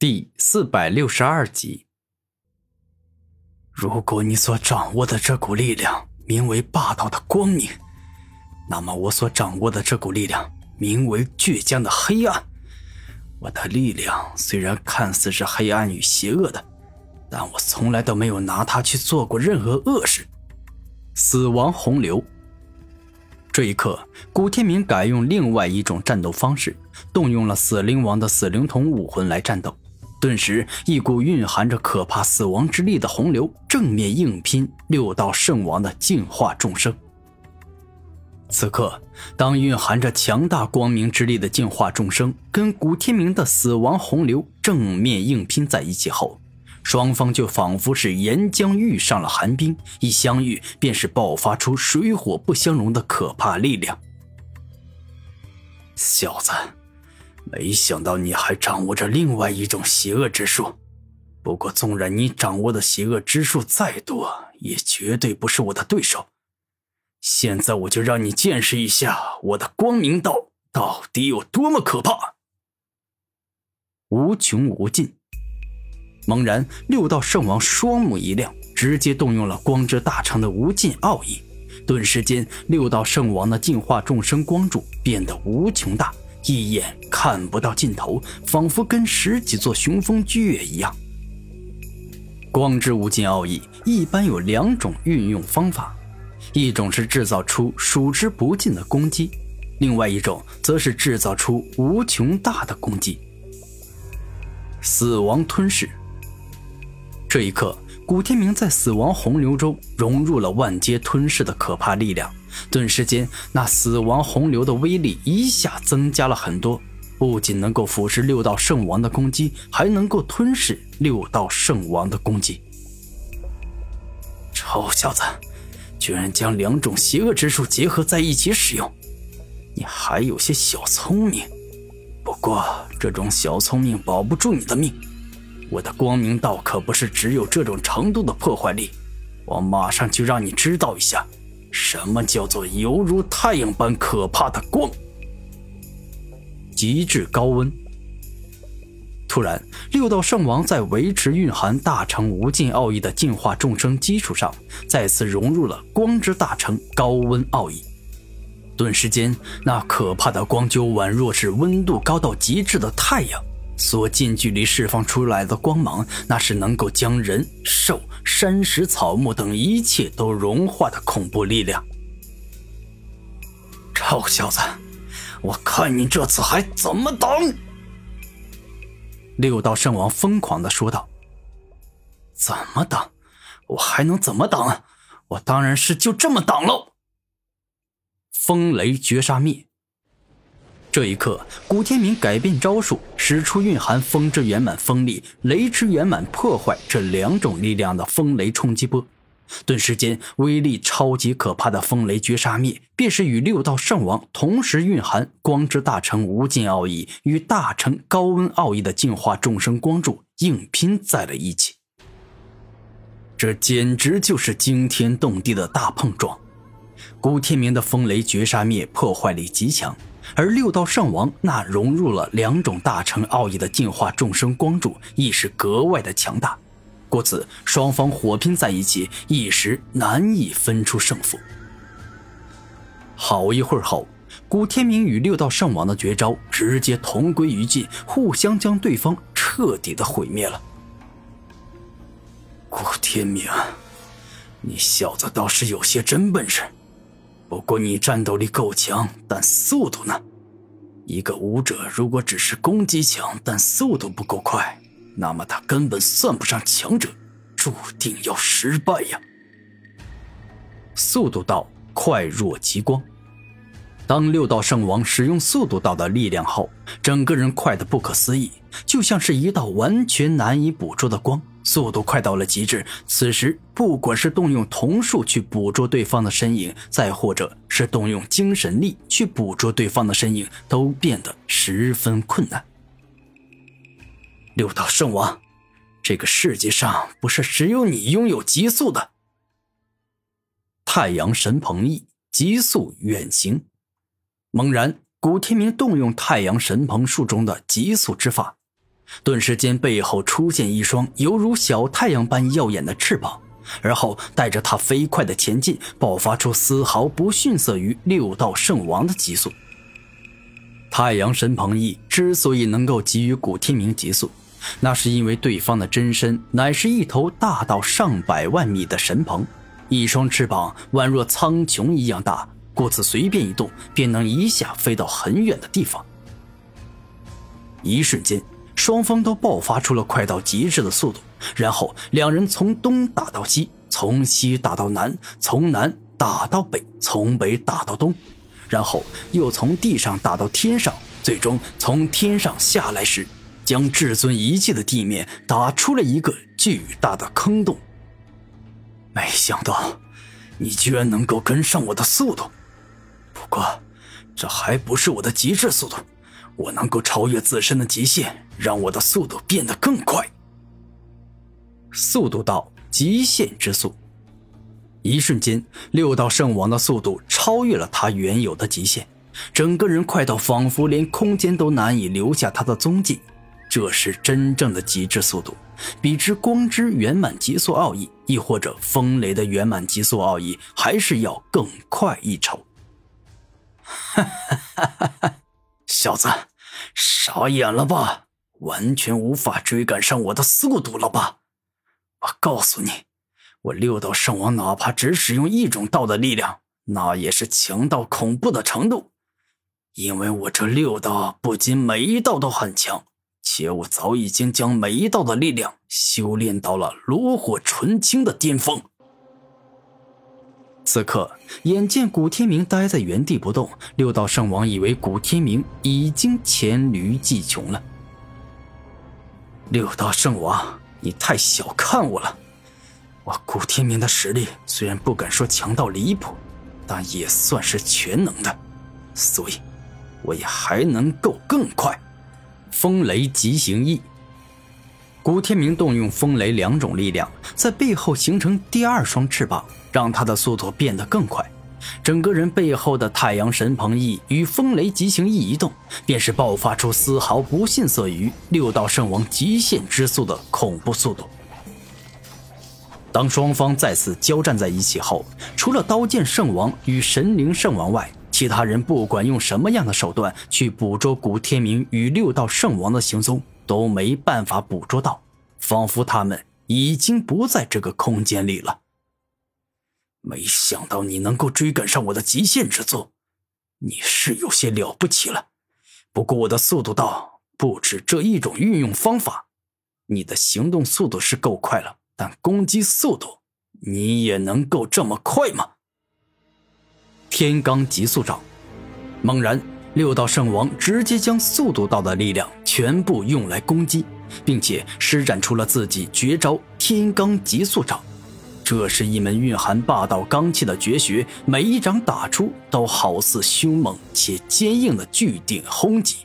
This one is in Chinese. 第462集。如果你所掌握的这股力量名为霸道的光明，那么我所掌握的这股力量名为倔强的黑暗。我的力量虽然看似是黑暗与邪恶的，但我从来都没有拿它去做过任何恶事。死亡洪流。这一刻，古天明改用另外一种战斗方式，动用了死灵王的死灵童武魂来战斗。顿时，一股蕴含着可怕死亡之力的洪流正面硬拼六道圣王的净化众生。此刻，当蕴含着强大光明之力的净化众生跟古天明的死亡洪流正面硬拼在一起后，双方就仿佛是岩浆遇上了寒冰，一相遇便是爆发出水火不相容的可怕力量。小子，没想到你还掌握着另外一种邪恶之术，不过纵然你掌握的邪恶之术再多，也绝对不是我的对手。现在我就让你见识一下我的光明道到底有多么可怕。无穷无尽。猛然，六道圣王双目一亮，直接动用了光之大成的无尽奥义。顿时间，六道圣王的净化众生光柱变得无穷大，一眼看不到尽头，仿佛跟10几座雄风巨岳一样。光之无尽奥义一般有2种运用方法，一种是制造出数之不尽的攻击，另外一种则是制造出无穷大的攻击。死亡吞噬。这一刻，古天明在死亡洪流中融入了万劫吞噬的可怕力量，顿时间，那死亡洪流的威力一下增加了很多，不仅能够腐蚀六道圣王的攻击，还能够吞噬六道圣王的攻击。臭小子，居然将2种邪恶之术结合在一起使用，你还有些小聪明，不过这种小聪明保不住你的命。我的光明道可不是只有这种程度的破坏力，我马上就让你知道一下，什么叫做犹如太阳般可怕的光。极致高温。突然，六道圣王在维持蕴含大成无尽奥义的净化众生基础上，再次融入了光之大成高温奥义。顿时间，那可怕的光就宛若是温度高到极致的太阳。所近距离释放出来的光芒，那是能够将人、兽、山石、草木等一切都融化的恐怖力量。臭小子，我看你这次还怎么挡！六道圣王疯狂地说道。怎么挡？我还能怎么挡啊？我当然是就这么挡喽！风雷绝杀灭。这一刻，古天明改变招数，使出蕴含风之圆满风力、雷之圆满破坏这2种力量的风雷冲击波。顿时间，威力超级可怕的风雷绝杀灭便是与六道圣王同时蕴含光之大成无尽奥义与大成高温奥义的净化众生光柱硬拼在了一起。这简直就是惊天动地的大碰撞。古天明的风雷绝杀灭破坏力极强，而六道圣王那融入了2种大成奥义的净化众生光柱亦是格外的强大，故此双方火拼在一起，一时难以分出胜负。好一会儿后，古天明与六道圣王的绝招直接同归于尽，互相将对方彻底的毁灭了。古天明，你小子倒是有些真本事，不过你战斗力够强，但速度呢？一个武者如果只是攻击强，但速度不够快，那么他根本算不上强者，注定要失败呀。速度道快若极光。当六道圣王使用速度道的力量后，整个人快得不可思议，就像是一道完全难以捕捉的光。速度快到了极致，此时不管是动用瞳术去捕捉对方的身影，再或者是动用精神力去捕捉对方的身影，都变得十分困难。六道圣王，这个世界上不是只有你拥有极速的。太阳神鹏翼，极速远行。猛然，古天明动用太阳神鹏术中的极速之法。顿时间背后出现一双犹如小太阳般耀眼的翅膀，而后带着他飞快的前进，爆发出丝毫不逊色于六道圣王的极速。太阳神彭毅之所以能够给予古天明极速，那是因为对方的真身乃是一头大到上百万米的神鹏，一双翅膀宛若苍穹一样大，故此随便一动便能一下飞到很远的地方。一瞬间，双方都爆发出了快到极致的速度，然后两人从东打到西，从西打到南，从南打到北，从北打到东，然后又从地上打到天上，最终从天上下来时，将至尊遗迹的地面打出了一个巨大的坑洞。没想到你居然能够跟上我的速度，不过这还不是我的极致速度，我能够超越自身的极限，让我的速度变得更快。速度到极限之速，一瞬间六道圣王的速度超越了他原有的极限，整个人快到仿佛连空间都难以留下他的踪迹。这是真正的极致速度，比之光之圆满极速奥义，亦或者风雷的圆满极速奥义，还是要更快一筹。哈哈哈哈，小子，傻眼了吧？完全无法追赶上我的速度了吧？我告诉你，我六道圣王哪怕只使用一种道的力量，那也是强到恐怖的程度，因为我这六道不仅每一道都很强，且我早已经将每一道的力量修炼到了炉火纯青的巅峰。此刻眼见古天明待在原地不动，六道圣王以为古天明已经黔驴技穷了。六道圣王，你太小看我了，我古天明的实力虽然不敢说强到离谱，但也算是全能的，所以我也还能够更快。风雷急行翼，古天明动用风雷两种力量，在背后形成第二双翅膀，让他的速度变得更快。整个人背后的太阳神鹏翼与风雷急行翼一动，便是爆发出丝毫不逊色于六道圣王极限之速的恐怖速度。当双方再次交战在一起后，除了刀剑圣王与神灵圣王外，其他人不管用什么样的手段去捕捉古天明与六道圣王的行踪，都没办法捕捉到，仿佛他们已经不在这个空间里了。没想到你能够追赶上我的极限之速，你是有些了不起了。不过我的速度道不止这一种运用方法，你的行动速度是够快了，但攻击速度你也能够这么快吗？天罡极速掌，猛然六道圣王直接将速度道的力量全部用来攻击，并且施展出了自己绝招天罡极速掌。这是一门蕴含霸道罡气的绝学，每一掌打出都好似凶猛且坚硬的巨顶轰击。